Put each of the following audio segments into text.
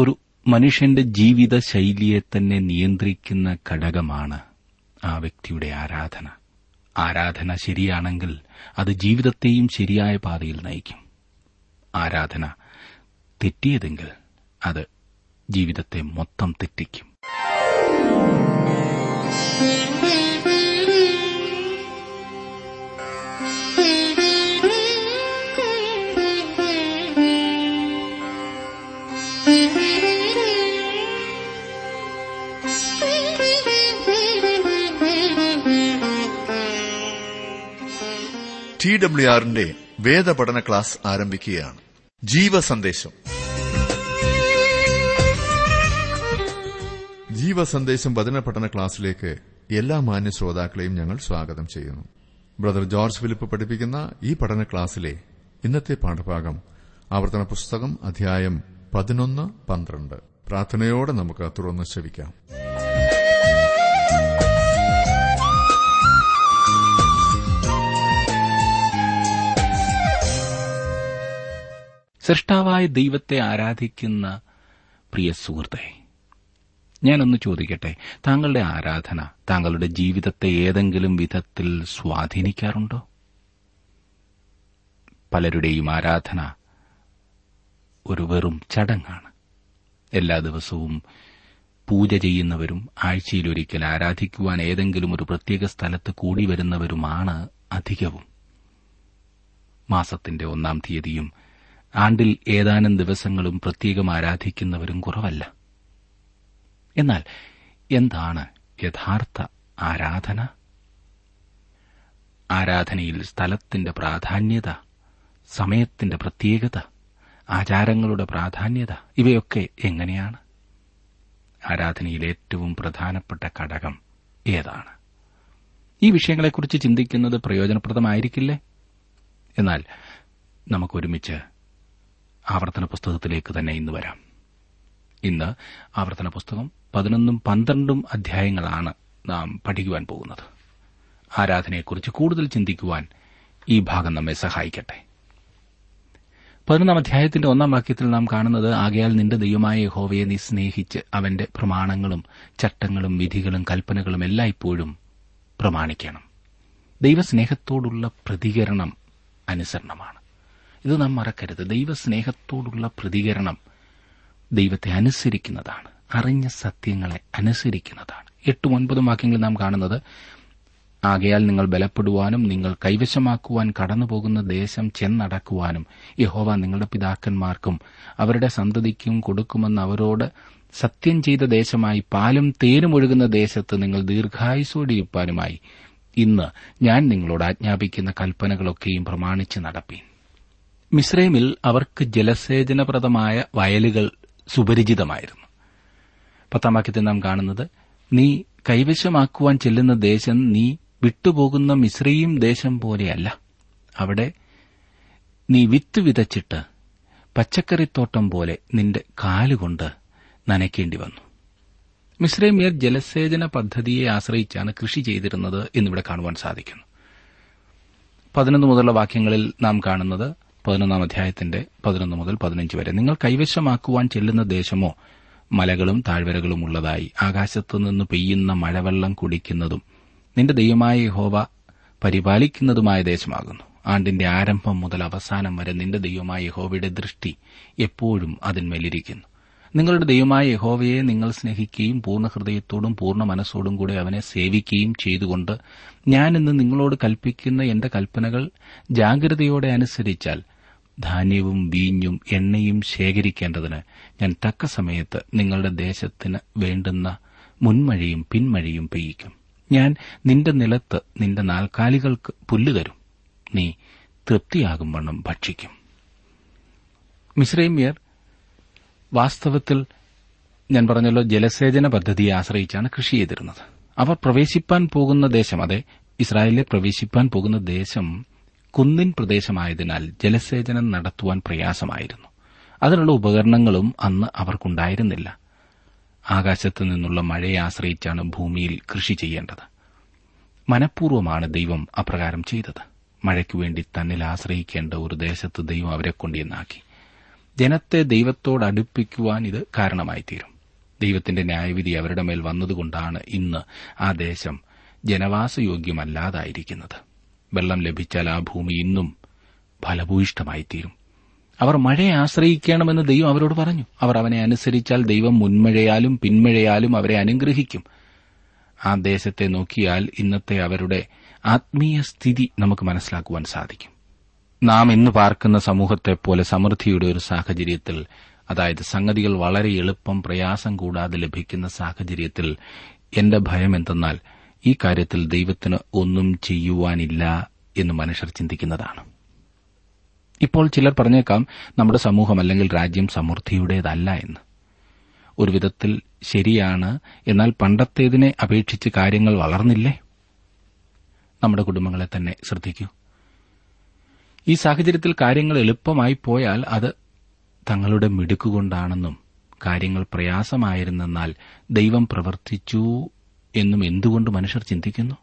ഒരു മനുഷ്യന്റെ ജീവിത ശൈലിയെ തന്നെ നിയന്ത്രിക്കുന്ന ഘടകമാണ് ആ വ്യക്തിയുടെ ആരാധന. ആരാധന ശരിയാണെങ്കിൽ അത് ജീവിതത്തെയും ശരിയായ പാതയിൽ നയിക്കും. ആരാധന തെറ്റിയതെങ്കിൽ അത് ജീവിതത്തെ മൊത്തം തെറ്റിക്കും. ടി ഡബ്ല്യു ആറിന്റെ വേദപഠന ക്ലാസ് ആരംഭിക്കുകയാണ്. ജീവസന്ദേശം. ജീവസന്ദേശം വചന പഠന ക്ലാസ്സിലേക്ക് എല്ലാ മാന്യ ശ്രോതാക്കളെയും ഞങ്ങൾ സ്വാഗതം ചെയ്യുന്നു. ബ്രദർ ജോർജ് ഫിലിപ്പ് പഠിപ്പിക്കുന്ന ഈ പഠന ക്ലാസ്സിലെ ഇന്നത്തെ പാഠഭാഗം ആവർത്തന പുസ്തകം അധ്യായം 11, 12. പ്രാർത്ഥനയോടെ നമുക്ക് തുറന്ന് ശ്രവിക്കാം. സൃഷ്ടാവായ ദൈവത്തെ ആരാധിക്കുന്ന പ്രിയ സുഹൃത്തെ, ഞാനൊന്ന് ചോദിക്കട്ടെ, താങ്കളുടെ ആരാധന താങ്കളുടെ ജീവിതത്തെ ഏതെങ്കിലും വിധത്തിൽ സ്വാധീനിക്കാറുണ്ടോ? പലരുടെയും ആരാധന ഒരു വെറും ചടങ്ങാണ്. എല്ലാ ദിവസവും പൂജ ചെയ്യുന്നവരും ആഴ്ചയിലൊരിക്കൽ ആരാധിക്കുവാൻ ഏതെങ്കിലും ഒരു പ്രത്യേക സ്ഥലത്ത് കൂടി വരുന്നവരുമാണ് അധികവും. മാസത്തിന്റെ 1-ാം തീയതിയും ആണ്ടിൽ ഏതാനും ദിവസങ്ങളും പ്രത്യേകം ആരാധിക്കുന്നവരും കുറവല്ല. എന്നാൽ എന്താണ് യഥാർത്ഥ ആരാധന? ആരാധനയിൽ സ്ഥലത്തിന്റെ പ്രാധാന്യത, സമയത്തിന്റെ പ്രത്യേകത, ആചാരങ്ങളുടെ പ്രാധാന്യത, ഇവയൊക്കെ എങ്ങനെയാണ്? ആരാധനയിൽ ഏറ്റവും പ്രധാനപ്പെട്ട ഘടകം ഏതാണ്? ഈ വിഷയങ്ങളെക്കുറിച്ച് ചിന്തിക്കുന്നത് പ്രയോജനപ്രദമായിരിക്കില്ലേ? എന്നാൽ നമുക്കൊരുമിച്ച് ആവർത്തന പുസ്തകത്തിലേക്ക് തന്നെ ഇന്ന് വരാം. ഇന്ന് ആവർത്തന പുസ്തകം 11ഉം 12ഉം അധ്യായങ്ങളാണ് നാം പഠിക്കുവാൻ പോകുന്നത്. ആരാധനയെക്കുറിച്ച് കൂടുതൽ ചിന്തിക്കുവാൻ ഈ ഭാഗം നമ്മെ സഹായിക്കട്ടെ. 11-ാം അധ്യായത്തിന്റെ 1-ാം വാക്യത്തിൽ നാം കാണുന്നത്, ആകയാൽ നിന്റെ ദൈവമായ യഹോവയെ നീ സ്നേഹിച്ച് അവന്റെ പ്രമാണങ്ങളും ചട്ടങ്ങളും വിധികളും കൽപ്പനകളും എല്ലായ്പ്പോഴും പ്രമാണിക്കണം. ദൈവസ്നേഹത്തോടുള്ള പ്രതികരണം അനുസരണമാണ്. ഇത് നാം മറക്കരുത്. ദൈവസ്നേഹത്തോടുള്ള പ്രതികരണം ദൈവത്തെ അനുസരിക്കുന്നതാണ്, അറിഞ്ഞ സത്യങ്ങളെ അനുസരിക്കുന്നതാണ്. 8-9 വാക്യങ്ങൾ നാം കാണുന്നത്, ആകയാൽ നിങ്ങൾ ബലപ്പെടുവാനും നിങ്ങൾ കൈവശമാക്കുവാൻ കടന്നുപോകുന്ന ദേശം ചെന്നടക്കുവാനും യഹോവ നിങ്ങളുടെ പിതാക്കന്മാർക്കും അവരുടെ സന്തതിക്കും കൊടുക്കുമെന്ന് അവരോട് സത്യം ചെയ്ത ദേശമായി പാലും തേനും ഒഴുകുന്ന ദേശത്ത് നിങ്ങൾ ദീർഘായുസോടിയിരിപ്പാനുമായി ഇന്ന് ഞാൻ നിങ്ങളോട് ആജ്ഞാപിക്കുന്ന കൽപ്പനകളൊക്കെയും പ്രമാണിച്ച് നടപ്പീൻ. മിസ്രൈമിൽ അവർക്ക് ജലസേചനപ്രദമായ വയലുകൾ സുപരിചിതമായിരുന്നു. 10-ാം വാക്യത്തിൽ നാം കാണുന്നത്, നീ കൈവശമാക്കുവാൻ ചെല്ലുന്ന ദേശം നീ വിട്ടുപോകുന്ന മിസ്രൈം ദേശം പോലെയല്ല. അവിടെ നീ വിത്ത് വിതച്ചിട്ട് പച്ചക്കറിത്തോട്ടം പോലെ നിന്റെ കാലുകൊണ്ട് നനയ്ക്കേണ്ടി വന്നു. മിസ്രൈമിയർ ജലസേചന പദ്ധതിയെ ആശ്രയിച്ചാണ് കൃഷി ചെയ്തിരുന്നത് എന്നിവിടെ കാണുവാൻ സാധിക്കുന്നു. 11 മുതലുള്ള വാക്യങ്ങളിൽ നാം കാണുന്നത്, 11-ാം അധ്യായത്തിന്റെ 11 മുതൽ 15 വരെ, നിങ്ങൾ കൈവശമാക്കുവാൻ ചെല്ലുന്ന ദേശമോ മലകളും താഴ്വരകളും ഉള്ളതായി ആകാശത്തുനിന്ന് പെയ്യുന്ന മഴവെള്ളം കുടിക്കുന്നതും നിന്റെ ദൈവമായ യഹോവ പരിപാലിക്കുന്നതുമായ ദേശമാകുന്നു. ആണ്ടിന്റെ ആരംഭം മുതൽ അവസാനം വരെ നിന്റെ ദൈവമായ യഹോവയുടെ ദൃഷ്ടി എപ്പോഴും അതിന്മേലിരിക്കുന്നു. നിങ്ങളുടെ ദൈവമായ യഹോവയെ നിങ്ങൾ സ്നേഹിക്കുകയും പൂർണ്ണ ഹൃദയത്തോടും പൂർണ്ണ മനസ്സോടും കൂടെ അവനെ സേവിക്കുകയും ചെയ്തുകൊണ്ട് ഞാനിന്ന് നിങ്ങളോട് കൽപ്പിക്കുന്ന എന്റെ കൽപ്പനകൾ ജാഗ്രതയോടെ അനുസരിച്ചാൽ ധാന്യവും വീഞ്ഞും എണ്ണയും ശേഖരിക്കേണ്ടതിന് ഞാൻ തക്ക സമയത്ത് നിങ്ങളുടെ ദേശത്തിന് വേണ്ടുന്ന മുൻമഴയും പിൻമഴയും പെയ്യിക്കും. ഞാൻ നിന്റെ നിലത്ത് നിന്റെ നാൽക്കാലികൾക്ക് പുല്ല് തരും. നീ തൃപ്തിയാകും വണ്ണം ഭക്ഷിക്കും. മിസ്രൈമ്യർ വാസ്തവത്തിൽ, ഞാൻ പറഞ്ഞല്ലോ, ജലസേചന പദ്ധതിയെ ആശ്രയിച്ചാണ് കൃഷി ചെയ്തിരുന്നത്. അവർ പ്രവേശിപ്പാൻ പോകുന്ന ദേശം, അതെ, ഇസ്രായേലിലെ പ്രവേശിപ്പാൻ പോകുന്ന ദേശം കുന്നിൻ പ്രദേശമായതിനാൽ ജലസേചനം നടത്തുവാൻ പ്രയാസമായിരുന്നു. അതിനുള്ള ഉപകരണങ്ങളും അന്ന് അവർക്കുണ്ടായിരുന്നില്ല. ആകാശത്തു നിന്നുള്ള മഴയെ ആശ്രയിച്ചാണ് ഭൂമിയിൽ കൃഷി ചെയ്യേണ്ടത്. മനഃപൂർവ്വമാണ് ദൈവം അപ്രകാരം ചെയ്തത്. മഴയ്ക്കുവേണ്ടി തന്നിൽ ആശ്രയിക്കേണ്ട ഒരു ദേശത്ത് ദൈവം അവരെ കൊണ്ടുവന്നാക്കി. ജനത്തെ ദൈവത്തോടടുപ്പിക്കുവാൻ ഇത് കാരണമായിത്തീരും. ദൈവത്തിന്റെ ന്യായവിധി അവരുടെ മേൽ വന്നതുകൊണ്ടാണ് ഇന്ന് ആ ദേശം ജനവാസയോഗ്യമല്ലാതായിരിക്കുന്നത്. വെള്ളം ലഭിച്ചാൽ ആ ഭൂമി ഇന്നും ഫലഭൂയിഷ്ഠമായിത്തീരും. അവർ മഴയെ ആശ്രയിക്കണമെന്ന് ദൈവം അവരോട് പറഞ്ഞു. അവർ അവനെ അനുസരിച്ചാൽ ദൈവം മുൻമഴയാലും പിന്മഴയാലും അവരെ അനുഗ്രഹിക്കും. ആ ദേശത്തെ നോക്കിയാൽ ഇന്നത്തെ അവരുടെ ആത്മീയ സ്ഥിതി നമുക്ക് മനസ്സിലാക്കുവാൻ സാധിക്കും. നാം ഇന്ന് പാർക്കുന്ന സമൂഹത്തെപ്പോലെ സമൃദ്ധിയുടെ ഒരു സാഹചര്യത്തിൽ, അതായത് സംഗതികൾ വളരെ എളുപ്പം പ്രയാസം കൂടാതെ ലഭിക്കുന്ന സാഹചര്യത്തിൽ, എന്റെ ഭയം എന്തെന്നാൽ ഈ കാര്യത്തിൽ ദൈവത്തിന് ഒന്നും ചെയ്യുവാനില്ല എന്ന് മനുഷ്യർ ചിന്തിക്കുന്നതാണ്. ഇപ്പോൾ ചിലർ പറഞ്ഞേക്കാം നമ്മുടെ സമൂഹം അല്ലെങ്കിൽ രാജ്യം സമൃദ്ധിയുടേതല്ല എന്ന്. ഒരു വിധത്തിൽ ശരിയാണ്. എന്നാൽ പണ്ടത്തേതിനെ അപേക്ഷിച്ച് കാര്യങ്ങൾ വളർന്നില്ലേ? നമ്മുടെ കുടുംബങ്ങളെ തന്നെ ശ്രദ്ധിക്കൂ. ഈ സാഹചര്യത്തിൽ കാര്യങ്ങൾ എളുപ്പമായി പോയാൽ അത് തങ്ങളുടെ മിടുക്കുകൊണ്ടാണെന്നും കാര്യങ്ങൾ പ്രയാസമായിരുന്നെന്നാൽ ദൈവം പ്രവർത്തിച്ചു എന്നും എന്തുകൊണ്ട് മനുഷ്യർ ചിന്തിക്കുന്നു?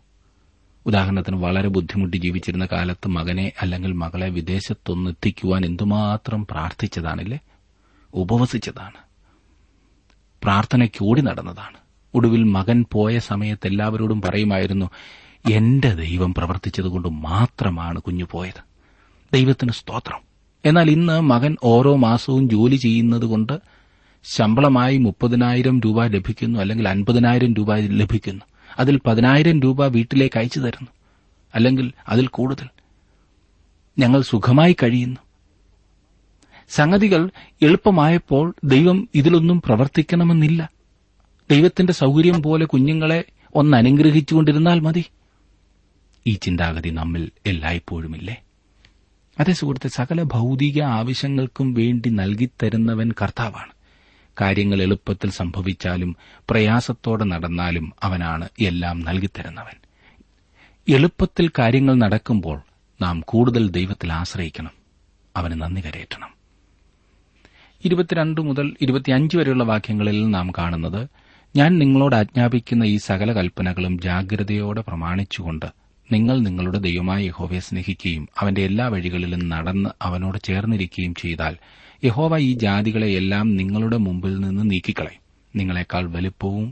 ഉദാഹരണത്തിന്, വളരെ ബുദ്ധിമുട്ടി ജീവിച്ചിരുന്ന കാലത്ത് മകനെ അല്ലെങ്കിൽ മകളെ വിദേശത്തൊന്നെത്തിക്കുവാൻ എന്തുമാത്രം പ്രാർത്ഥിച്ചതാണല്ലേ, ഉപവസിച്ചതാണ്, പ്രാർത്ഥനയ്ക്കോടി നടന്നതാണ്. ഒടുവിൽ മകൻ പോയ സമയത്ത് എല്ലാവരോടും പറയുമായിരുന്നു, എന്റെ ദൈവം പ്രവർത്തിച്ചതുകൊണ്ട് മാത്രമാണ് കുഞ്ഞു പോയത്, ദൈവത്തിന് സ്തോത്രം. എന്നാൽ ഇന്ന് മകൻ ഓരോ മാസവും ജോലി ചെയ്യുന്നതുകൊണ്ട് ശമ്പളമായി 30,000 രൂപ ലഭിക്കുന്നു, അല്ലെങ്കിൽ 50,000 രൂപ ലഭിക്കുന്നു. അതിൽ 10,000 രൂപ വീട്ടിലേക്ക് അയച്ചു തരുന്നു, അല്ലെങ്കിൽ അതിൽ കൂടുതൽ. ഞങ്ങൾ സുഖമായി കഴിയുന്നു. സംഗതികൾ എളുപ്പമായപ്പോൾ ദൈവം ഇതിലൊന്നും പ്രവർത്തിക്കണമെന്നില്ല. ദൈവത്തിന്റെ സൗകര്യം പോലെ കുഞ്ഞുങ്ങളെ ഒന്നനുഗ്രഹിച്ചുകൊണ്ടിരുന്നാൽ മതി. ഈ ചിന്താഗതി നമ്മിൽ എല്ലായ്പ്പോഴുമില്ലേ? അതേ സുഹൃത്തെ, സകല ഭൌതിക ആവശ്യങ്ങൾക്കും വേണ്ടി നൽകിത്തരുന്നവൻ കർത്താവാണ്. കാര്യങ്ങൾ എളുപ്പത്തിൽ സംഭവിച്ചാലും പ്രയാസത്തോടെ നടന്നാലും അവനാണ് എല്ലാം നൽകിത്തരുന്നവൻ. എളുപ്പത്തിൽ കാര്യങ്ങൾ നടക്കുമ്പോൾ നാം കൂടുതൽ ദൈവത്തിൽ ആശ്രയിക്കണം, അവന് നന്ദി കരയറ്റണം. 22 മുതൽ 25 വരെയുള്ള വാക്യങ്ങളിൽ നാം കാണുന്നത്, ഞാൻ നിങ്ങളോട് ആജ്ഞാപിക്കുന്ന ഈ സകല കൽപ്പനകളും ജാഗ്രതയോടെ പ്രമാണിച്ചുകൊണ്ട് നിങ്ങൾ നിങ്ങളുടെ ദൈവമായ യഹോവയെ സ്നേഹിക്കുകയും അവന്റെ എല്ലാ വഴികളിലും നടന്ന് അവനോട് ചേർന്നിരിക്കുകയും ചെയ്താൽ യഹോവ ഈ ജാതികളെയെല്ലാം നിങ്ങളുടെ മുമ്പിൽ നിന്ന് നീക്കിക്കളയും. നിങ്ങളെക്കാൾ വലിപ്പവും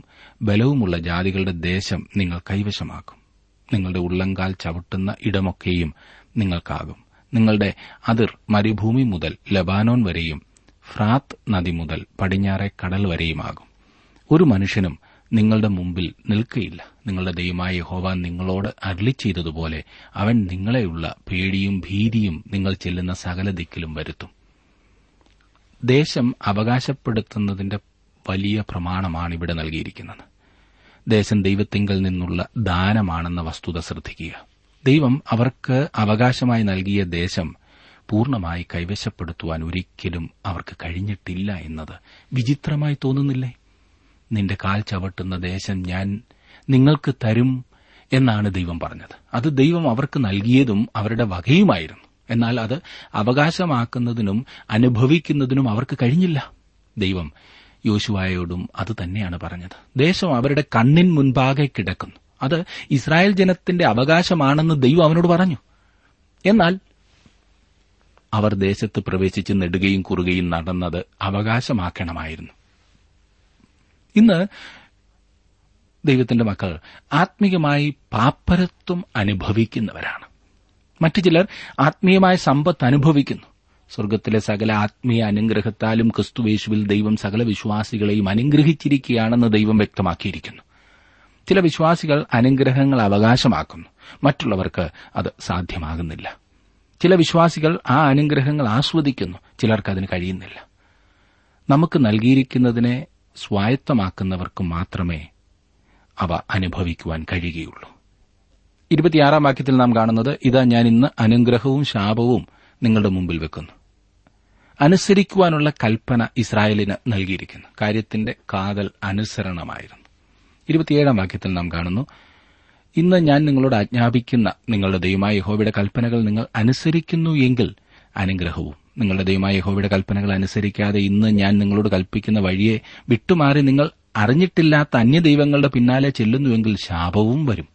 ബലവുമുള്ള ജാതികളുടെ ദേശം നിങ്ങൾ കൈവശമാക്കും. നിങ്ങളുടെ ഉള്ളങ്കാൽ ചവിട്ടുന്ന ഇടമൊക്കെയും നിങ്ങൾക്കാകും. നിങ്ങളുടെ അതിർ മരുഭൂമി മുതൽ ലബാനോൻ വരെയും ഫ്രാത്ത് നദി മുതൽ പടിഞ്ഞാറെ കടൽ വരെയുമാകും. ഒരു മനുഷ്യനും നിങ്ങളുടെ മുമ്പിൽ നിൽക്കുകയില്ല. നിങ്ങളുടെ ദൈവമായ യഹോവ നിങ്ങളോട് അരുളിച്ചെയ്തതുപോലെ അവൻ നിങ്ങളെയുള്ള പേടിയും ഭീതിയും നിങ്ങൾ ചെല്ലുന്ന സകല ദിക്കിലും വരുത്തും. ദേശം അവകാശപ്പെടുത്തുന്നതിന്റെ വലിയ പ്രമാണമാണ് ഇവിടെ നൽകിയിരിക്കുന്നത്. ദേശം ദൈവത്തിങ്കൽ നിന്നുള്ള ദാനമാണെന്ന വസ്തുത ശ്രദ്ധിക്കുക. ദൈവം അവർക്ക് അവകാശമായി നൽകിയ ദേശം പൂർണ്ണമായി കൈവശപ്പെടുത്തുവാൻ ഒരിക്കലും അവർക്ക് കഴിഞ്ഞിട്ടില്ല എന്നത് വിചിത്രമായി തോന്നുന്നില്ലേ? നിന്റെ കാൽ ചവിട്ടുന്ന ദേശം ഞാൻ നിങ്ങൾക്ക് തരും എന്നാണ് ദൈവം പറഞ്ഞത്. അത് ദൈവം അവർക്ക് നൽകിയതും അവരുടെ വകയുമായിരുന്നു. എന്നാൽ അത് അവകാശമാക്കുന്നതിനും അനുഭവിക്കുന്നതിനും അവർക്ക് കഴിഞ്ഞില്ല. ദൈവം യോശുവയോടും അത് തന്നെയാണ് പറഞ്ഞത്. ദേശം അവരുടെ കണ്ണിൻ മുൻപാകെ കിടക്കുന്നു. അത് ഇസ്രായേൽ ജനത്തിന്റെ അവകാശമാണെന്ന് ദൈവം അവനോട് പറഞ്ഞു. എന്നാൽ അവർ ദേശത്ത് പ്രവേശിച്ച് നെടുകയും കുറുകയും നടന്നത് അവകാശമാക്കണമായിരുന്നു. ഇന്ന് ദൈവത്തിന്റെ മക്കൾ ആത്മീകമായി പാപ്പരത്വം അനുഭവിക്കുന്നവരാണ്. മറ്റു ചിലർ ആത്മീയമായ സമ്പത്ത് അനുഭവിക്കുന്നു. സ്വർഗ്ഗത്തിലെ സകല ആത്മീയ അനുഗ്രഹത്താലും ക്രിസ്തുയേശുവിൽ ദൈവം സകല വിശ്വാസികളെയും അനുഗ്രഹിച്ചിരിക്കുകയാണെന്ന് ദൈവം വ്യക്തമാക്കിയിരിക്കുന്നു. ചില വിശ്വാസികൾ അനുഗ്രഹങ്ങൾ അവകാശമാക്കുന്നു, മറ്റുള്ളവർക്ക് അത് സാധ്യമാകുന്നില്ല. ചില വിശ്വാസികൾ ആ അനുഗ്രഹങ്ങൾ ആസ്വദിക്കുന്നു, ചിലർക്ക് അതിന് കഴിയുന്നില്ല. നമുക്ക് നൽകിയിരിക്കുന്നതിനെ സ്വായത്തമാക്കുന്നവർക്ക് മാത്രമേ അവ അനുഭവിക്കുവാൻ കഴിയുകയുള്ളൂ. 26 വാക്യത്തിൽ നാം കാണുന്നത്, ഇതാ ഞാൻ ഇന്ന് അനുഗ്രഹവും ശാപവും നിങ്ങളുടെ മുമ്പിൽ വെക്കുന്നു. അനുസരിക്കുവാനുള്ള കൽപ്പന ഇസ്രായേലിന് നൽകിയിരിക്കുന്നു. കാര്യത്തിന്റെ കാതൽ അനുസരണമായിരുന്നു. 27 വാക്യത്തിൽ നാം കാണുന്നു, ഇന്ന് ഞാൻ നിങ്ങളോട് ആജ്ഞാപിക്കുന്ന നിങ്ങളുടെ ദൈവമായ യഹോവയുടെ കൽപ്പനകൾ നിങ്ങൾ അനുസരിക്കുന്നു എങ്കിൽ അനുഗ്രഹവും, നിങ്ങളുടെ ദൈവമായ യഹോവയുടെ കൽപ്പനകൾ അനുസരിക്കാതെ ഇന്ന് ഞാൻ നിങ്ങളോട് കൽപ്പിക്കുന്ന വഴിയെ വിട്ടുമാറി നിങ്ങൾ അറിഞ്ഞിട്ടില്ലാത്ത അന്യദൈവങ്ങളുടെ പിന്നാലെ ചെല്ലുന്നുവെങ്കിൽ ശാപവും വരും.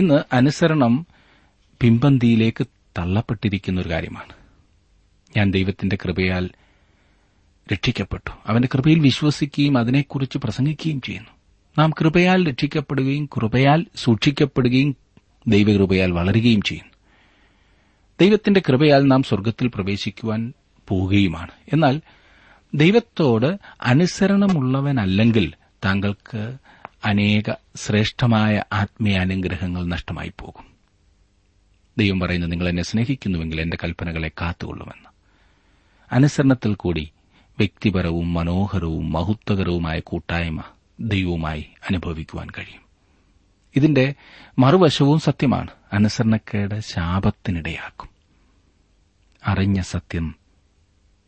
ഇന്ന് അനുസരണം പിമ്പന്തിയിലേക്ക് തള്ളപ്പെട്ടിരിക്കുന്ന ഒരു കാര്യമാണ്. ഞാൻ ദൈവത്തിന്റെ കൃപയാൽ രക്ഷിക്കപ്പെട്ടു. അവന്റെ കൃപയിൽ വിശ്വസിക്കുകയും അതിനെക്കുറിച്ച് പ്രസംഗിക്കുകയും ചെയ്യുന്നു. നാം കൃപയാൽ രക്ഷിക്കപ്പെടുകയും കൃപയാൽ സൂക്ഷിക്കപ്പെടുകയും ദൈവകൃപയാൽ വളരുകയും ചെയ്യുന്നു. ദൈവത്തിന്റെ കൃപയാൽ നാം സ്വർഗ്ഗത്തിൽ പ്രവേശിക്കുവാൻ പോവുകയുമാണ്. എന്നാൽ ദൈവത്തോട് അനുസരണമുള്ളവനല്ലെങ്കിൽ താങ്കൾക്ക് അനേക ശ്രേഷ്ഠമായ ആത്മീയാനുഗ്രഹങ്ങൾ നഷ്ടമായി പോകും. ദൈവം പറയുന്നത്, നിങ്ങൾ എന്നെ സ്നേഹിക്കുന്നുവെങ്കിൽ എന്റെ കൽപ്പനകളെ കാത്തുകൊള്ളുമെന്ന്. അനുസരണത്തിൽ കൂടി വ്യക്തിപരവും മനോഹരവും മഹത്വകരവുമായ കൂട്ടായ്മ ദൈവവുമായി അനുഭവിക്കുവാൻ കഴിയും. ഇതിന്റെ മറുവശവും സത്യമാണ്. അനുസരണക്കേട് ശാപത്തിനിടയാക്കും. അറിഞ്ഞ സത്യം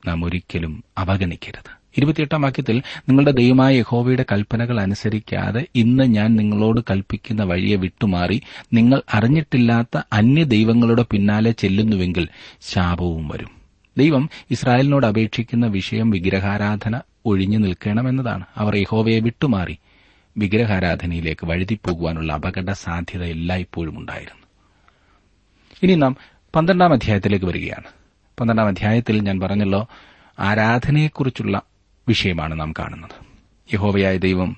നാം ഒരിക്കലും അവഗണിക്കരുത്. 28 വാക്യത്തിൽ, നിങ്ങളുടെ ദൈവമായ യഹോവയുടെ കൽപ്പനകൾ അനുസരിക്കാതെ ഇന്ന് ഞാൻ നിങ്ങളോട് കൽപ്പിക്കുന്ന വഴിയെ വിട്ടുമാറി നിങ്ങൾ അറിഞ്ഞിട്ടില്ലാത്ത അന്യ ദൈവങ്ങളുടെ പിന്നാലെ ചെല്ലുന്നുവെങ്കിൽ ശാപവും വരും. ദൈവം ഇസ്രായേലിനോട് അപേക്ഷിക്കുന്ന വിഷയം വിഗ്രഹാരാധന ഒഴിഞ്ഞു നിൽക്കണമെന്നതാണ്. അവർ യഹോവയെ വിട്ടുമാറി വിഗ്രഹാരാധനയിലേക്ക് വഴുതിപ്പോകുവാനുള്ള അപകട സാധ്യത എല്ലായ്പ്പോഴും ഉണ്ടായിരുന്നു. ഇനി നാം 12 അധ്യായത്തിലേക്ക് വരികയാണ്. 12 അധ്യായത്തിൽ ഞാൻ പറഞ്ഞല്ലോ, ആരാധനയെക്കുറിച്ചുള്ള വിഷയമാണ് നാം കാണുന്നത്. യഹോവയായ ദൈവം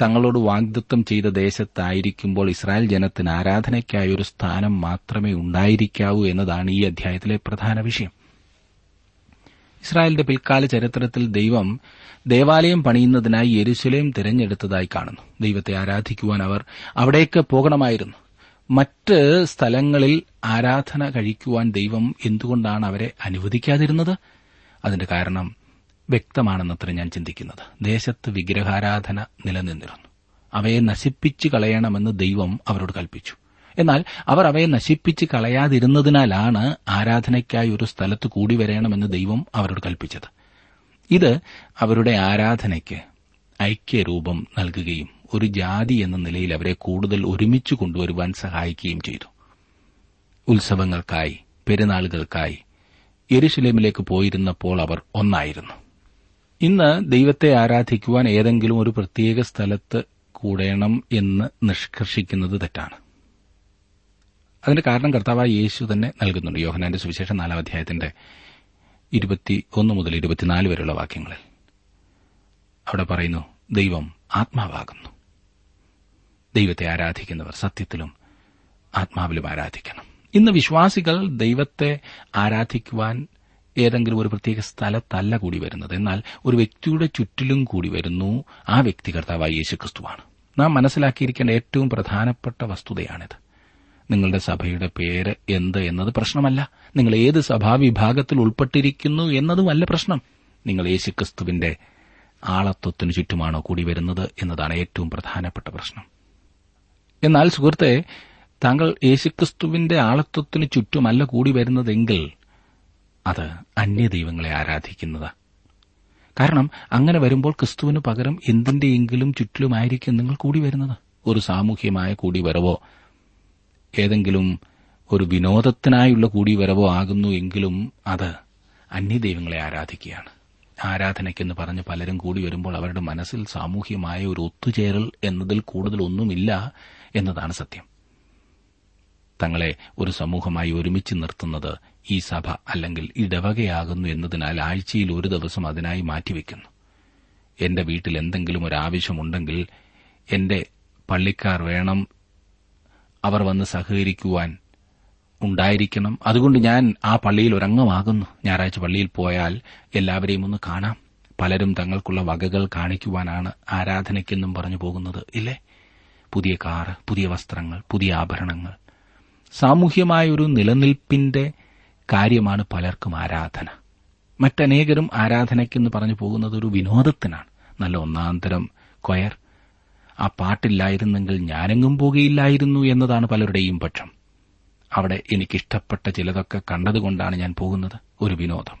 തങ്ങളോട് വാഗ്ദത്തം ചെയ്ത ദേശത്തായിരിക്കുമ്പോൾ ഇസ്രായേൽ ജനത്തിന് ആരാധനയ്ക്കായി ഒരു സ്ഥാനം മാത്രമേ ഉണ്ടായിരിക്കാവൂ എന്നതാണ് ഈ അധ്യായത്തിലെ പ്രധാന വിഷയം. ഇസ്രായേലിന്റെ പിൽക്കാല ചരിത്രത്തിൽ ദൈവം ദേവാലയം പണിയുന്നതിനായി യെരുശലേം തിരഞ്ഞെടുത്തതായി കാണുന്നു. ദൈവത്തെ ആരാധിക്കുവാൻ അവർ അവിടേക്ക് പോകണമായിരുന്നു. മറ്റ് സ്ഥലങ്ങളിൽ ആരാധന കഴിക്കുവാൻ ദൈവം എന്തുകൊണ്ടാണ് അവരെ അനുവദിക്കാതിരുന്നത്? അതിന്റെ കാരണം വ്യക്തമാണെന്നത്ര ഞാൻ ചിന്തിക്കുന്നത്. ദേശത്ത് വിഗ്രഹാരാധന നിലനിന്നിരുന്നു. അവയെ നശിപ്പിച്ചു കളയണമെന്ന് ദൈവം അവരോട് കൽപ്പിച്ചു. എന്നാൽ അവർ അവയെ നശിപ്പിച്ച് കളയാതിരുന്നതിനാലാണ് ആരാധനയ്ക്കായി ഒരു സ്ഥലത്ത് കൂടി വരണമെന്ന് ദൈവം അവരോട് കൽപ്പിച്ചത്. ഇത് അവരുടെ ആരാധനയ്ക്ക് ഐക്യരൂപം നൽകുകയും ഒരു ജാതി എന്ന നിലയിൽ അവരെ കൂടുതൽ ഒരുമിച്ച് കൊണ്ടുവരുവാൻ സഹായിക്കുകയും ചെയ്തു. ഉത്സവങ്ങൾക്കായി, പെരുന്നാളുകൾക്കായി യെരുശലേമിലേക്ക് പോയിരുന്നപ്പോൾ അവർ ഒന്നായിരുന്നു. ഇന്ന് ദൈവത്തെ ആരാധിക്കുവാൻ ഏതെങ്കിലും ഒരു പ്രത്യേക സ്ഥലത്ത് കൂടണം എന്ന് നിഷ്കർഷിക്കുന്നത് തെറ്റാണ്. അതിന്റെ കാരണം കർത്താവായ യേശു തന്നെ നൽകുന്നുണ്ട്. യോഹന്നാന്റെ സുവിശേഷം 4 അധ്യായത്തിന്റെ 21 മുതൽ 24 വരെയുള്ള വാക്യങ്ങളിൽ അവിടെ പറയുന്നു, ദൈവം ആത്മാവാകുന്നു. ദൈവത്തെ ആരാധിക്കുന്നവർ സത്യത്തിലും ആത്മാവിലും ആരാധിക്കണം. ഇന്ന് വിശ്വാസികൾ ദൈവത്തെ ആരാധിക്കുവാൻ ഏതെങ്കിലും ഒരു പ്രത്യേക സ്ഥലത്തല്ല കൂടി വരുന്നത്, എന്നാൽ ഒരു വ്യക്തിയുടെ ചുറ്റിലും കൂടി വരുന്നു. ആ വ്യക്തി കർത്താവായ യേശുക്രിസ്തുവാണ്. നാം മനസ്സിലാക്കിയിരിക്കേണ്ട ഏറ്റവും പ്രധാനപ്പെട്ട വസ്തുതയാണിത്. നിങ്ങളുടെ സഭയുടെ പേര് എന്ത് എന്നത് പ്രശ്നമല്ല. നിങ്ങൾ ഏത് സഭാവിഭാഗത്തിൽ ഉൾപ്പെട്ടിരിക്കുന്നു എന്നതുമല്ല പ്രശ്നം. നിങ്ങൾ യേശുക്രിസ്തുവിന്റെ ആളത്വത്തിനു ചുറ്റുമാണോ കൂടി വരുന്നത് എന്നതാണ് ഏറ്റവും പ്രധാനപ്പെട്ട പ്രശ്നം. എന്നാൽ സുഹൃത്തെ, താങ്കൾ യേശുക്രിസ്തുവിന്റെ ആളത്വത്തിനു ചുറ്റുമല്ല കൂടി വരുന്നതെങ്കിൽ അത് അന്യദൈവങ്ങളെ ആരാധിക്കുന്നത്. കാരണം അങ്ങനെ വരുമ്പോൾ ക്രിസ്തുവിന് പകരം എന്തിന്റെയെങ്കിലും ചുറ്റിലുമായിരിക്കും നിങ്ങൾ കൂടി വരുന്നത്. ഒരു സാമൂഹ്യമായ കൂടിവരവോ ഏതെങ്കിലും ഒരു വിനോദത്തിനായുള്ള കൂടിവരവോ ആകുന്നു എങ്കിലും അത് അന്യദൈവങ്ങളെ ആരാധിക്കുകയാണ്. ആരാധനയ്ക്കെന്ന് പറഞ്ഞ് പലരും കൂടി വരുമ്പോൾ അവരുടെ മനസ്സിൽ സാമൂഹ്യമായ ഒരു ഒത്തുചേരൽ എന്നതിൽ കൂടുതൽ ഒന്നുമില്ല എന്നതാണ് സത്യം. തങ്ങളെ ഒരു സമൂഹമായി ഒരുമിച്ച് നിർത്തുന്നത് ഈ സഭ അല്ലെങ്കിൽ ഇടവകയാകുന്നു എന്നതിനാൽ ആഴ്ചയിൽ ഒരു ദിവസം അതിനായി മാറ്റിവെക്കുന്നു. എന്റെ വീട്ടിൽ എന്തെങ്കിലും ഒരു ആവശ്യമുണ്ടെങ്കിൽ എന്റെ പള്ളിക്കാർ വേണം, അവർ വന്ന് സഹകരിക്കുവാൻ ഉണ്ടായിരിക്കണം, അതുകൊണ്ട് ഞാൻ ആ പള്ളിയിൽ ഒരംഗമാകുന്നു. ഞായറാഴ്ച പള്ളിയിൽ പോയാൽ എല്ലാവരെയും ഒന്ന് കാണാം. പലരും തങ്ങൾക്കുള്ള വകകൾ കാണിക്കുവാനാണ് ആരാധനയ്ക്കെന്നും പറഞ്ഞു പോകുന്നത്, ഇല്ലേ? പുതിയ കാറ്, പുതിയ വസ്ത്രങ്ങൾ, പുതിയ ആഭരണങ്ങൾ. സാമൂഹ്യമായൊരു നിലനിൽപ്പിന്റെ കാര്യമാണ് പലർക്കും ആരാധന. മറ്റനേകരും ആരാധനയ്ക്കെന്ന് പറഞ്ഞു പോകുന്നത് ഒരു വിനോദത്തിനാണ്. നല്ല ഒന്നാന്തരം കൊയർ, ആ പാട്ടില്ലായിരുന്നെങ്കിൽ ഞാനെങ്ങും പോകുകയില്ലായിരുന്നു എന്നതാണ് പലരുടെയും പക്ഷം. അവിടെ എനിക്കിഷ്ടപ്പെട്ട ചിലതൊക്കെ കണ്ടതുകൊണ്ടാണ് ഞാൻ പോകുന്നത്, ഒരു വിനോദം.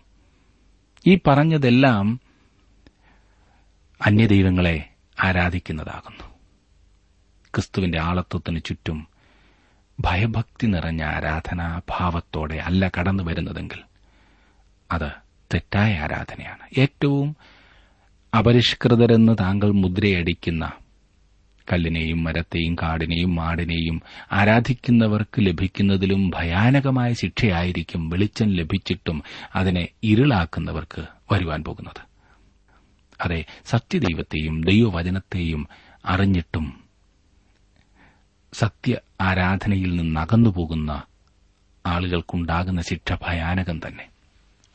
ഈ പറഞ്ഞതെല്ലാം അന്യദൈവങ്ങളെ ആരാധിക്കുന്നതാകുന്നു. ക്രിസ്തുവിന്റെ ആളത്വത്തിനു ചുറ്റും ഭയഭക്തി നിറഞ്ഞ ആരാധനാഭാവത്തോടെ അല്ല കടന്നു വരുന്നതെങ്കിൽ അത് തെറ്റായ ആരാധനയാണ്. ഏറ്റവും അപരിഷ്കൃതരെന്ന് താങ്കൾ മുദ്രയടിക്കുന്ന കല്ലിനെയും മരത്തെയും കാടിനെയും മാടിനെയും ആരാധിക്കുന്നവർക്ക് ലഭിക്കുന്നതിലും ഭയാനകമായ ശിക്ഷയായിരിക്കും വെളിച്ചം ലഭിച്ചിട്ടും അതിനെ ഇരുളാക്കുന്നവർക്ക് വരുവാൻ പോകുന്നത്. അതെ, സത്യദൈവത്തെയും ദൈവവചനത്തെയും അറിഞ്ഞിട്ടും സത്യ ആരാധനയിൽ നിന്ന് അകന്നുപോകുന്ന ആളുകൾക്കുണ്ടാകുന്ന ശിക്ഷ ഭയാനകം തന്നെ.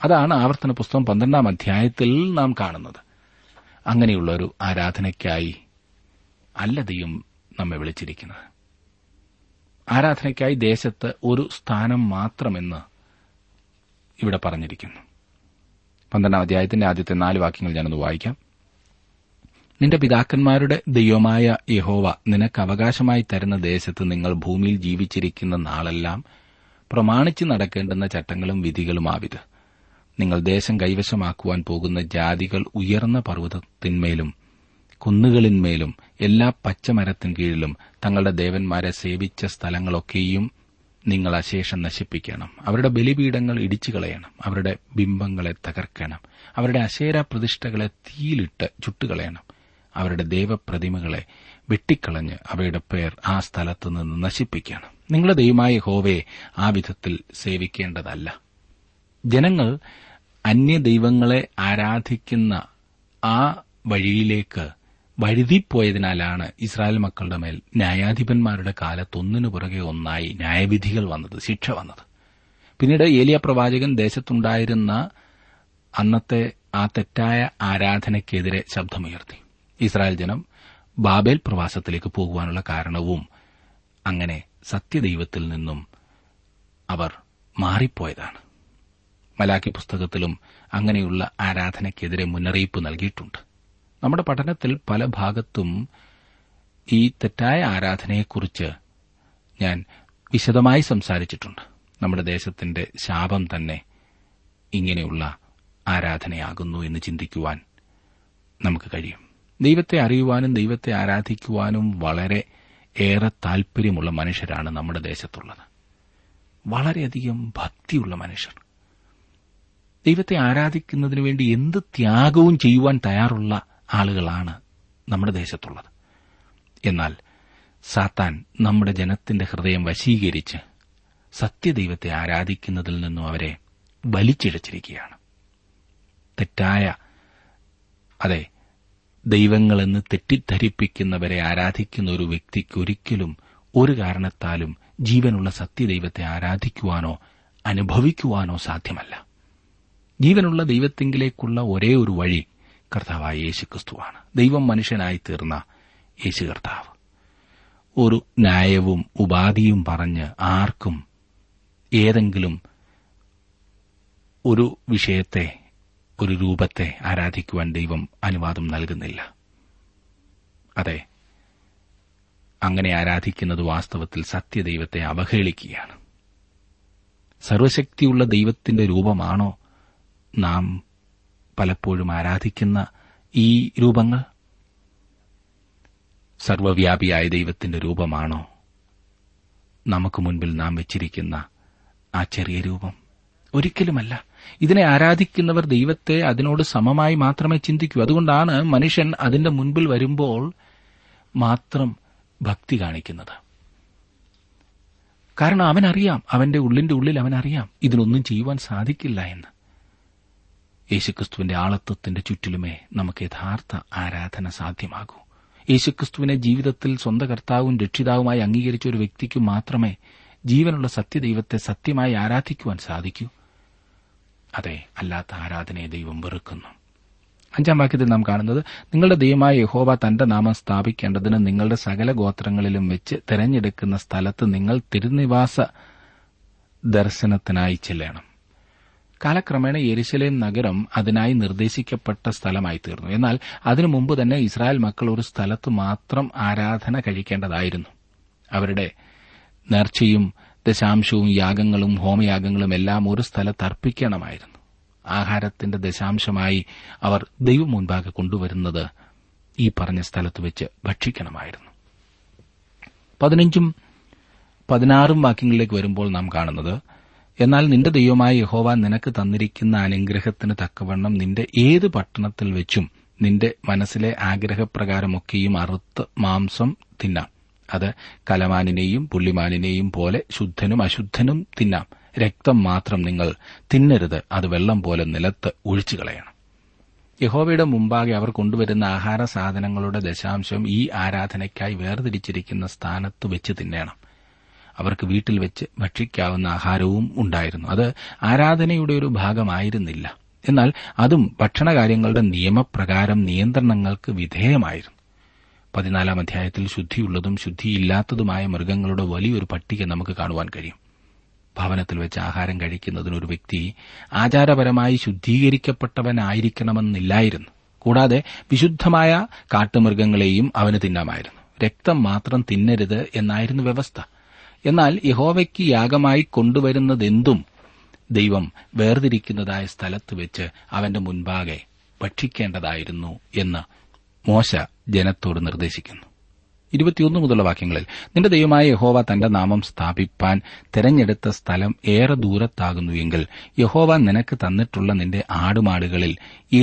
അതാണ് ആവർത്തന പുസ്തകം 12-ാം അധ്യായത്തിൽ നാം കാണുന്നത്. അങ്ങനെയുള്ള ഒരു ആരാധനയ്ക്കായി അല്ല ദൈവം നമ്മെ വിളിച്ചിരിക്കുന്നത്. ആരാധനയ്ക്കായി ദേശത്ത് ഒരു സ്ഥാനം മാത്രമെന്ന് ഇവിടെ പറഞ്ഞിരിക്കുന്നു. 12-ാം അധ്യായത്തിന്റെ ആദ്യത്തെ 4 വാക്യങ്ങൾ ഞാനൊന്ന് വായിക്കാം. നിന്റെ പിതാക്കന്മാരുടെ ദൈവമായ യഹോവ നിനക്ക് അവകാശമായി തരുന്ന ദേശത്ത് നിങ്ങൾ ഭൂമിയിൽ ജീവിച്ചിരിക്കുന്ന നാളെല്ലാം പ്രമാണിച്ച് നടക്കേണ്ടുന്ന ചട്ടങ്ങളും വിധികളുമാവിത്. നിങ്ങൾ ദേശം കൈവശമാക്കുവാൻ പോകുന്ന ജാതികൾ ഉയർന്ന പർവ്വതത്തിന്മേലും കുന്നുകളിന്മേലും എല്ലാ പച്ചമരത്തിൻ കീഴിലും തങ്ങളുടെ ദേവന്മാരെ സേവിച്ച സ്ഥലങ്ങളൊക്കെയും നിങ്ങൾ അശേഷം നശിപ്പിക്കണം. അവരുടെ ബലിപീഠങ്ങൾ ഇടിച്ചു കളയണം. അവരുടെ ബിംബങ്ങളെ തകർക്കണം. അവരുടെ അശേരാ പ്രതിഷ്ഠകളെ തീയിലിട്ട് ചുട്ടുകളയണം. അവരുടെ ദേവപ്രതിമകളെ വെട്ടിക്കളഞ്ഞ് അവയുടെ പേർ ആ സ്ഥലത്ത് നിന്ന് നശിപ്പിക്കണം. നിങ്ങളുടെ ദൈവമായ യഹോവയെ ആ വിധത്തിൽ സേവിക്കേണ്ടതല്ല. ജനങ്ങൾ അന്യദൈവങ്ങളെ ആരാധിക്കുന്ന ആ വഴിയിലേക്ക് വഴുതിപ്പോയതിനാലാണ് ഇസ്രായേൽ മക്കളുടെ മേൽ ന്യായാധിപന്മാരുടെ കാലത്ത് ഒന്നിനു പുറകെ ഒന്നായി ന്യായവിധികൾ വന്നത്, ശിക്ഷ വന്നത്. പിന്നീട് ഏലിയ പ്രവാചകൻ ദേശത്തുണ്ടായിരുന്ന അന്നത്തെ ആ തെറ്റായ ആരാധനയ്ക്കെതിരെ ശബ്ദമുയർത്തി. ഇസ്രായേൽ ജനം ബാബേൽ പ്രവാസത്തിലേക്ക് പോകുവാനുള്ള കാരണവും അങ്ങനെ സത്യദൈവത്തിൽ നിന്നും അവർ മാറിപ്പോയതാണ്. മലാക്കി പുസ്തകത്തിലും അങ്ങനെയുള്ള ആരാധനയ്ക്കെതിരെ മുന്നറിയിപ്പ് നൽകിയിട്ടുണ്ട്. നമ്മുടെ പഠനത്തിൽ പല ഭാഗത്തും ഈ തെറ്റായ ആരാധനയെക്കുറിച്ച് ഞാൻ വിശദമായി സംസാരിച്ചിട്ടുണ്ട്. നമ്മുടെ ദേശത്തിന്റെ ശാപം തന്നെ ഇങ്ങനെയുള്ള ആരാധനയാകുന്നു എന്ന് ചിന്തിക്കുവാൻ നമുക്ക് കഴിയും. ദൈവത്തെ അറിയുവാനും ദൈവത്തെ ആരാധിക്കുവാനും വളരെ ഏറെ താൽപര്യമുള്ള മനുഷ്യരാണ് നമ്മുടെ ദേശത്തുള്ളത്. വളരെയധികം ഭക്തിയുള്ള മനുഷ്യർ, ദൈവത്തെ ആരാധിക്കുന്നതിനു വേണ്ടി എന്ത് ത്യാഗവും ചെയ്യുവാൻ തയ്യാറുള്ള ആളുകളാണ് നമ്മുടെ ദേശത്തുള്ളത്. എന്നാൽ സാത്താൻ നമ്മുടെ ജനത്തിന്റെ ഹൃദയം വശീകരിച്ച് സത്യദൈവത്തെ ആരാധിക്കുന്നതിൽ നിന്നും അവരെ വലിച്ചിഴച്ചിരിക്കുകയാണ്. തെറ്റായ, അതെ, ദൈവങ്ങളെന്ന് തെറ്റിദ്ധരിപ്പിക്കുന്നവരെ ആരാധിക്കുന്ന ഒരു വ്യക്തിക്ക് ഒരിക്കലും ഒരു കാരണത്താലും ജീവനുള്ള സത്യദൈവത്തെ ആരാധിക്കുവാനോ അനുഭവിക്കുവാനോ സാധ്യമല്ല. ജീവനുള്ള ദൈവത്തെങ്കിലേക്കുള്ള ഒരേ ഒരു വഴി കർത്താവായ യേശുക്രിസ്തുവാണ്. ദൈവം മനുഷ്യനായി തീർന്ന യേശു കർത്താവ് ഒരു ന്യായവും ഉപാധിയും പറഞ്ഞ് ആർക്കും ഏതെങ്കിലും ഒരു വിഷയത്തെ, ഒരു രൂപത്തെ ആരാധിക്കുവാൻ ദൈവം അനുവാദം നൽകുന്നില്ല. അതെ, അങ്ങനെ ആരാധിക്കുന്നത് വാസ്തവത്തിൽ സത്യദൈവത്തെ അവഹേളിക്കുകയാണ്. സർവശക്തിയുള്ള ദൈവത്തിന്റെ രൂപമാണോ നാം പലപ്പോഴും ആരാധിക്കുന്ന ഈ രൂപങ്ങൾ? സർവവ്യാപിയായ ദൈവത്തിന്റെ രൂപമാണോ നമുക്ക് മുൻപിൽ നാം വെച്ചിരിക്കുന്ന ആ ചെറിയ രൂപം? ഒരിക്കലുമല്ല. ഇതിനെ ആരാധിക്കുന്നവർ ദൈവത്തെ അതിനോട് സമമായി മാത്രമേ ചിന്തിക്കൂ. അതുകൊണ്ടാണ് മനുഷ്യൻ അതിന്റെ മുൻപിൽ വരുമ്പോൾ മാത്രം ഭക്തി കാണിക്കുന്നത്. കാരണം അവനറിയാം, അവന്റെ ഉള്ളിന്റെ ഉള്ളിൽ അവനറിയാം ഇതിനൊന്നും ചെയ്യുവാൻ സാധിക്കില്ല എന്ന്. യേശുക്രിസ്തുവിന്റെ ആളത്വത്തിന്റെ ചുറ്റിലുമേ നമുക്ക് യഥാർത്ഥ ആരാധന സാധ്യമാകൂ. യേശുക്രിസ്തുവിനെ ജീവിതത്തിൽ സ്വന്തം കർത്താവും രക്ഷിതാവുമായി അംഗീകരിച്ച ഒരു വ്യക്തിക്ക് മാത്രമേ ജീവനുള്ള സത്യദൈവത്തെ സത്യമായി ആരാധിക്കുവാൻ സാധിക്കൂ. അതെ, അല്ലാത്ത ആരാധനയെ ദൈവം വെറുക്കുന്നു. 5-ാം വാക്യത്തിൽ നാം കാണുന്നത്, നിങ്ങളുടെ ദൈവമായ യഹോവ തന്റെ നാമം സ്ഥാപിക്കേണ്ടതിന് നിങ്ങളുടെ സകല ഗോത്രങ്ങളിലും വെച്ച് തെരഞ്ഞെടുക്കുന്ന സ്ഥലത്ത് നിങ്ങൾ തിരുനിവാസ ദർശനത്തിനായി ചെല്ലണം. കാലക്രമേണ യെരുശലേം നഗരം അതിനായി നിർദ്ദേശിക്കപ്പെട്ട സ്ഥലമായി തീർന്നു. എന്നാൽ അതിനു മുമ്പ് തന്നെ ഇസ്രായേൽ മക്കൾ ഒരു സ്ഥലത്ത് മാത്രം ആരാധന കഴിക്കേണ്ടതായിരുന്നു. അവരുടെ നേർച്ചയും ദശാംശവും യാഗങ്ങളും ഹോമയാഗങ്ങളും എല്ലാം ഒരു സ്ഥലത്ത് അർപ്പിക്കണമായിരുന്നു. ആഹാരത്തിന്റെ ദശാംശമായി അവർ ദൈവം മുൻപാകെ കൊണ്ടുവരുന്നത് ഈ പറഞ്ഞ സ്ഥലത്ത് വെച്ച് ഭക്ഷിക്കണമായിരുന്നു. 15-ഉം 16-ഉം വാക്യങ്ങളിലേക്ക് വരുമ്പോൾ നാം കാണുന്നത്, എന്നാൽ നിന്റെ ദൈവമായ യഹോവ നിനക്ക് തന്നിരിക്കുന്ന അനുഗ്രഹത്തിന് തക്കവണ്ണം നിന്റെ ഏത് പട്ടണത്തിൽ വെച്ചും നിന്റെ മനസ്സിലെ ആഗ്രഹപ്രകാരമൊക്കെയും അറുത്ത് മാംസം തിന്നാം. അത് കലമാനിനെയും പുള്ളിമാനിനെയും പോലെ ശുദ്ധനും അശുദ്ധനും തിന്നാം. രക്തം മാത്രം നിങ്ങൾ തിന്നരുത്, അത് വെള്ളം പോലെ നിലത്ത് ഒഴിച്ചു കളയണം. യഹോവയുടെ മുമ്പാകെ അവർ കൊണ്ടുവരുന്ന ആഹാര സാധനങ്ങളുടെ ദശാംശം ഈ ആരാധനയ്ക്കായി വേർതിരിച്ചിരിക്കുന്ന സ്ഥാനത്ത് വെച്ച് തിന്നേണം. അവർക്ക് വീട്ടിൽ വെച്ച് ഭക്ഷിക്കാവുന്ന ആഹാരവും ഉണ്ടായിരുന്നു. അത് ആരാധനയുടെ ഒരു ഭാഗമായിരുന്നില്ല, എന്നാൽ അതും ഭക്ഷണകാര്യങ്ങളുടെ നിയമപ്രകാരം നിയന്ത്രണങ്ങൾക്ക് വിധേയമായിരുന്നു. 14 അധ്യായത്തിൽ ശുദ്ധിയുള്ളതും ശുദ്ധിയില്ലാത്തതുമായ മൃഗങ്ങളുടെ വലിയൊരു പട്ടിക നമുക്ക് കാണുവാൻ കഴിയും. ഭവനത്തിൽ വെച്ച് ആഹാരം കഴിക്കുന്നതിന് ഒരു വ്യക്തി ആചാരപരമായി ശുദ്ധീകരിക്കപ്പെട്ടവനായിരിക്കണമെന്നില്ലായിരുന്നു. കൂടാതെ വിശുദ്ധമായ കാട്ടുമൃഗങ്ങളെയും അവന് തിന്നാമായിരുന്നു. രക്തം മാത്രം തിന്നരുത് എന്നായിരുന്നു വ്യവസ്ഥ. എന്നാൽ യഹോവയ്ക്ക് യാഗമായി കൊണ്ടുവരുന്നതെന്തും ദൈവം വേർതിരിക്കുന്നതായ സ്ഥലത്ത് വെച്ച് അവന്റെ മുൻപാകെ ഭക്ഷിക്കേണ്ടതായിരുന്നു എന്ന് മോശ ജനത്തോട് നിർദ്ദേശിക്കുന്നു. 21 മുതലുള്ള വാക്യങ്ങളിൽ നിന്റെ ദൈവമായ യഹോവ തന്റെ നാമം സ്ഥാപിപ്പാൻ തെരഞ്ഞെടുത്ത സ്ഥലം ഏറെ ദൂരത്താകുന്നു എങ്കിൽ യഹോവ നിനക്ക് തന്നിട്ടുള്ള നിന്റെ ആടുമാടുകളിൽ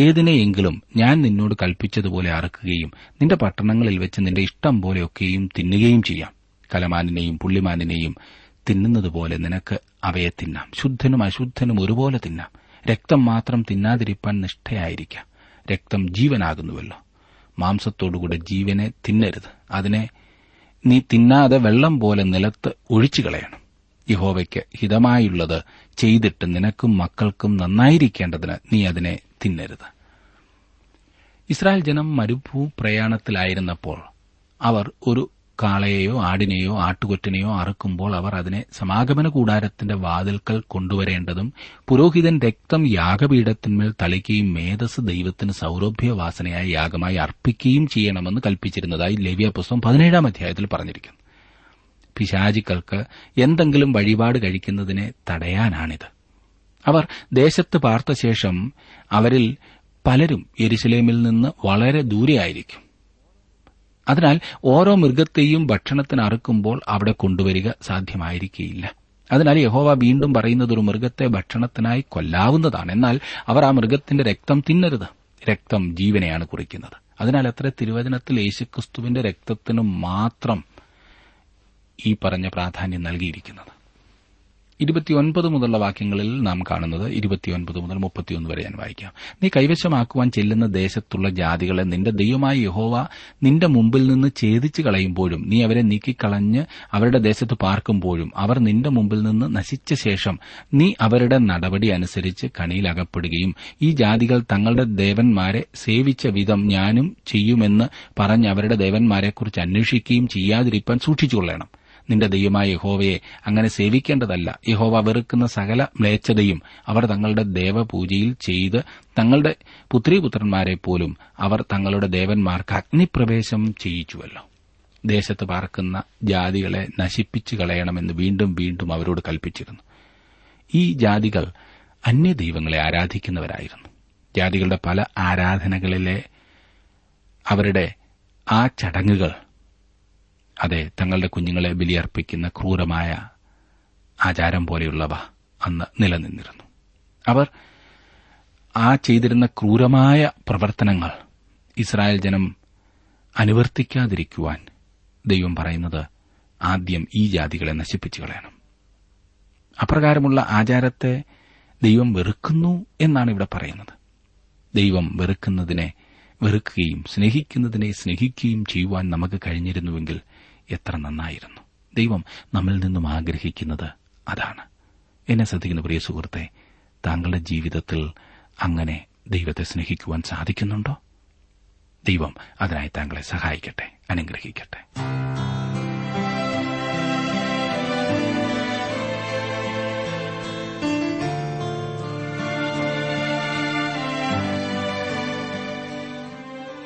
ഏതിനെയെങ്കിലും ഞാൻ നിന്നോട് കൽപ്പിച്ചതുപോലെ അറുക്കുകയും നിന്റെ പട്ടണങ്ങളിൽ വെച്ച് നിന്റെ ഇഷ്ടം പോലെയൊക്കെയും തിന്നുകയും ചെയ്യാം. കലമാനിനെയും പുള്ളിമാനിനെയും തിന്നുന്നതുപോലെ നിനക്ക് അവയെ തിന്നാം. ശുദ്ധനും അശുദ്ധനും ഒരുപോലെ തിന്നാം. രക്തം മാത്രം തിന്നാതിരിപ്പാൻ നിഷ്ഠയായിരിക്കാം. രക്തം ജീവനാകുന്നുവല്ലോ. മാംസത്തോടുകൂടെ ജീവനെ തിന്നരുത്. അതിനെ നീ തിന്നാതെ വെള്ളം പോലെ നിലത്ത് ഒഴിച്ചു കളയണം. യഹോവയ്ക്ക് ഹിതമായുള്ളത് ചെയ്തിട്ട് നിനക്കും മക്കൾക്കും നന്നായിരിക്കേണ്ടതിന് നീ അതിനെ തിന്നരുത്. ഇസ്രായേൽ ജനം മരുഭൂപ്രയാണത്തിലായിരുന്നപ്പോൾ അവർ ഒരു കാളയെയോ ആടിനെയോ ആട്ടുകൊറ്റനെയോ അറുക്കുമ്പോൾ അവർ അതിനെ സമാഗമന കൂടാരത്തിന്റെ വാതിൽക്കൽ കൊണ്ടുവരേണ്ടതും പുരോഹിതൻ രക്തം യാഗപീഠത്തിന്മേൽ തളിക്കുകയും മേധസ് ദൈവത്തിന് സൌരഭ്യവാസനയായി യാഗമായി അർപ്പിക്കുകയും ചെയ്യണമെന്ന് കൽപ്പിച്ചിരുന്നതായി ലേവ്യപുസ്തകം 17 അധ്യായത്തിൽ പറഞ്ഞിരിക്കുന്നു. പിശാചിക്കൾക്ക് എന്തെങ്കിലും വഴിപാട് കഴിക്കുന്നതിനെ തടയാനാണിത്. അവർ ദേശത്ത് പാർത്ത ശേഷം അവരിൽ പലരും യെരുശലേമിൽ നിന്ന് വളരെ ദൂരെയായിരിക്കും. അതിനാൽ ഓരോ മൃഗത്തെയും ഭക്ഷണത്തിന് അറുക്കുമ്പോൾ അവിടെ കൊണ്ടുവരിക സാധ്യമായിരിക്കില്ല. അതിനാൽ യഹോവ വീണ്ടും പറയുന്നത് ഒരു മൃഗത്തെ ഭക്ഷണത്തിനായി കൊല്ലാവുന്നതാണ്, എന്നാൽ അവർ ആ മൃഗത്തിന്റെ രക്തം തിന്നരുത്. രക്തം ജീവനെയാണ് കുറിക്കുന്നത്. അതിനാൽ അത്ര തിരുവചനത്തിൽ യേശുക്രിസ്തുവിന്റെ രക്തത്തിനു മാത്രം ഈ പറഞ്ഞ പ്രാധാന്യം നൽകിയിരിക്കുന്നത്. 29 മുതലുള്ള വാക്യങ്ങളിൽ നാം കാണുന്നത് 29 മുതൽ 31 വരെ ഞാൻ വായിക്കാം. നീ കൈവശമാക്കുവാൻ ചെല്ലുന്ന ദേശത്തുള്ള ജാതികളെ നിന്റെ ദൈവമായ യഹോവ നിന്റെ മുമ്പിൽ നിന്ന് ഛേദിച്ചു കളയുമ്പോഴും നീ അവരെ നീക്കിക്കളഞ്ഞ് അവരുടെ ദേശത്ത് പാർക്കുമ്പോഴും അവർ നിന്റെ മുമ്പിൽ നിന്ന് നശിച്ച ശേഷം നീ അവരുടെ നടപടി അനുസരിച്ച് കണിയിലകപ്പെടുകയും ഈ ജാതികൾ തങ്ങളുടെ ദേവന്മാരെ സേവിച്ച വിധം ഞാനും ചെയ്യുമെന്ന് പറഞ്ഞ് അവരുടെ ദേവന്മാരെക്കുറിച്ച് അന്വേഷിക്കുകയും ചെയ്യാതിരിക്കാൻ സൂക്ഷിച്ചുകൊള്ളണം. നിന്റെ ദൈവമായ യഹോവയെ അങ്ങനെ സേവിക്കേണ്ടതല്ല. യഹോവ വെറുക്കുന്ന സകല മ്ലേച്ഛതയും അവർ തങ്ങളുടെ ദേവപൂജയിൽ ചെയ്ത് തങ്ങളുടെ പുത്രീപുത്രന്മാരെ പോലും അവർ തങ്ങളുടെ ദേവന്മാർക്ക് അഗ്നിപ്രവേശം ചെയ്യിച്ചുവല്ലോ. ദേശത്ത് പാർക്കുന്ന ജാതികളെ നശിപ്പിച്ചു കളയണമെന്ന് വീണ്ടും വീണ്ടും അവരോട് കൽപ്പിച്ചിരുന്നു. ഈ ജാതികൾ അന്യദൈവങ്ങളെ ആരാധിക്കുന്നവരായിരുന്നു. ജാതികളുടെ പല ആരാധനകളിലെ അവരുടെ ആ ചടങ്ങുകൾ, അതെ, തങ്ങളുടെ കുഞ്ഞുങ്ങളെ ബലിയർപ്പിക്കുന്ന ക്രൂരമായ ആചാരം പോലെയുള്ളവ അന്ന് നിലനിന്നിരുന്നു. അവർ ആ ചെയ്തിരുന്ന ക്രൂരമായ പ്രവർത്തനങ്ങൾ ഇസ്രായേൽ ജനം അനുവർത്തിക്കാതിരിക്കുവാൻ ദൈവം പറയുന്നത് ആദ്യം ഈ ജാതികളെ നശിപ്പിച്ചു കളയണം. അപ്രകാരമുള്ള ആചാരത്തെ ദൈവം വെറുക്കുന്നു എന്നാണ് ഇവിടെ പറയുന്നത്. ദൈവം വെറുക്കുന്നതിനെ വെറുക്കുകയും സ്നേഹിക്കുന്നതിനെ സ്നേഹിക്കുകയും ചെയ്യുവാൻ നമുക്ക് കഴിഞ്ഞിരുന്നുവെങ്കിൽ എത്ര നന്നായിരുന്നു. ദൈവം നമ്മിൽ നിന്നും ആഗ്രഹിക്കുന്നത് അതാണ്. എന്നെ ശ്രദ്ധിക്കുന്ന പ്രിയ സുഹൃത്തെ, താങ്കളുടെ ജീവിതത്തിൽ അങ്ങനെ ദൈവത്തെ സ്നേഹിക്കുവാൻ സാധിക്കുന്നുണ്ടോ? ദൈവം അതിനായി താങ്കളെ സഹായിക്കട്ടെ, അനുഗ്രഹിക്കട്ടെ.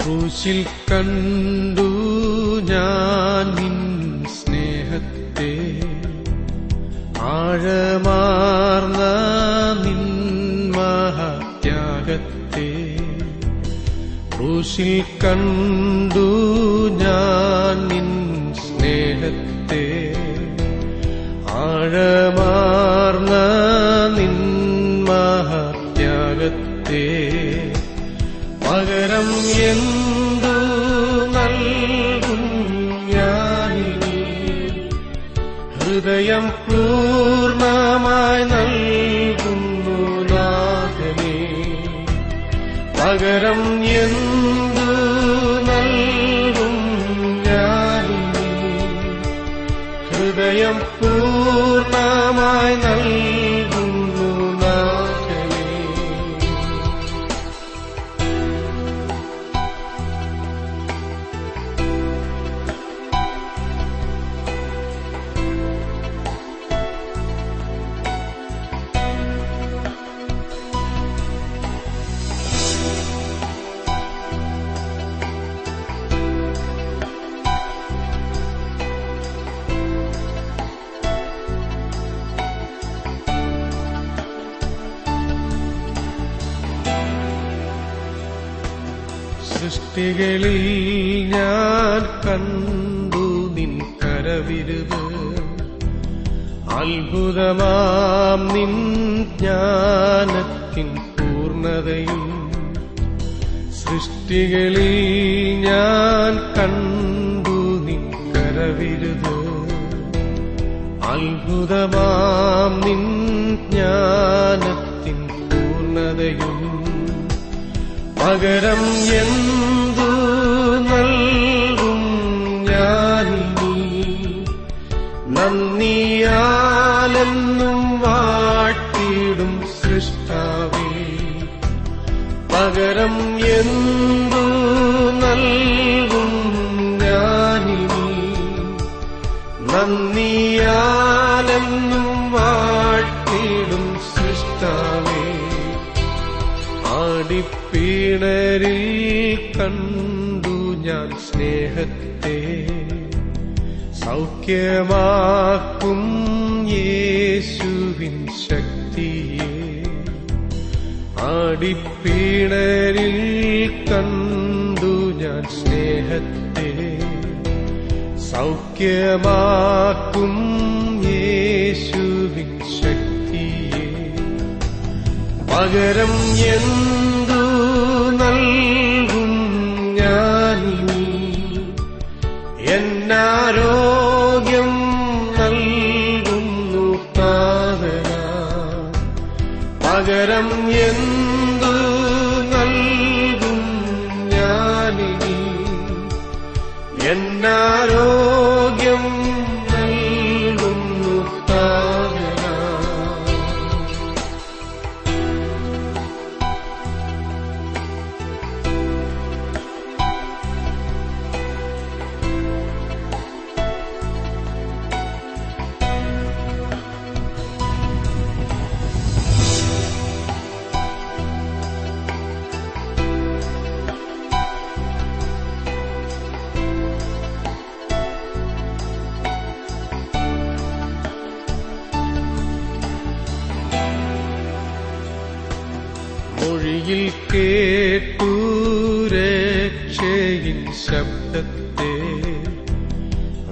ക്രൂശിൽ കണ്ടു ഞാൻ നിൻ സ്നേഹത്തെ, ആഴമാർന്ന നിൻ മഹത്യാഗത്തെ. ക്രൂശിൽ കണ്ടു ഞാൻ നിൻ സ്നേഹത്തെ, ആഴമാർന്ന നിൻ മഹത്യാഗത്തെ. പകരം എന്തു നൽകും ഞാനിനി, ഹൃദയം പൂർണ്ണമായി നൽകുന്നു നാഥനേ. പകരം എന്തു നൽകും ഞാനിനി, ഹൃദയം പൂർണ്ണമായി നൽകുന്നു നാഥനേ. സൃഷ്ടികളിൽ ഞാൻ കണ്ടു നിൻ കരവിരുത്, അത്ഭുതമാം നിൻ ജ്ഞാനത്തിൻ പൂർണ്ണതയും. സൃഷ്ടികളിൽ ഞാൻ കണ്ടു നിൻ കരവിരുത്, അത്ഭുതമാം നിൻ ജ്ഞാനത്തിൻ പൂർണ്ണതയും. പകരം എന്തു നൽകും ഞാനിനി, നന്ദിയാലെന്നും വാഴ്ത്തിടും സൃഷ്ടാവേ. പകരം എന്തു നൽകും ഞാനിനി, നന്ദിയാലെന്നും വാഴ്ത്തിടും സൃഷ്ടാവേ. ആടിപ്പീണരിൽ കണ്ടു ഞാൻ സ്നേഹത്തെ, സൗഖ്യമാക്കും യേശുവിൻ ശക്തിയെ. ആടിപ്പീണരിൽ കണ്ടു ഞാൻ സ്നേഹത്തെ, സൗഖ്യമാക്കും യേശുവിൻ ശക്തി. പകരം എന്തു നൽകും ഞാനിനി, എന്നാരോഗ്യം നൽകുന്നു താതന. പകരം എന്തു നൽകും ഞാനിനി, എന്നാരോഗ്യം നൽകുന്നു താതന. മൊഴിയിൽ കേട്ടു രക്ഷയിൻ ശബ്ദത്തെ,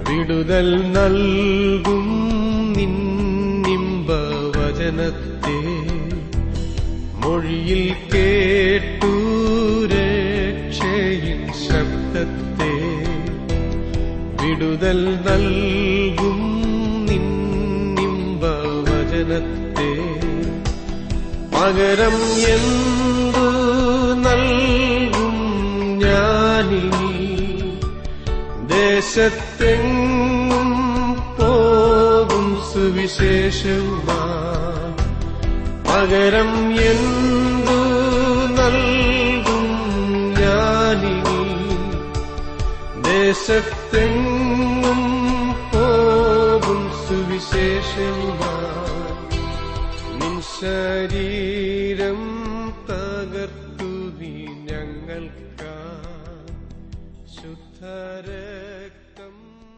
വിടുതൽ നൽകും നിന്നിമ്പവചനത്തെ. മൊഴിയിൽ കേട്ടു രക്ഷയിൻ ശബ്ദത്തെ, വിടുതൽ നൽകും നിന്നിമ്പവചനത്തെ. പകരം എന്തു നൽകും ഞാനിനി? ദേശത്തെങ്ങും പോകും സുവിശേഷവുമായി. പകരം എന്തു നൽകും ഞാനിനി? ദേശത്തെങ്ങും പോകും സുവിശേഷവുമായി. നിൻ ശരീരം തകർത്തു നീ ഞങ്ങൾക്കാ ശുദ്ധരക്തം.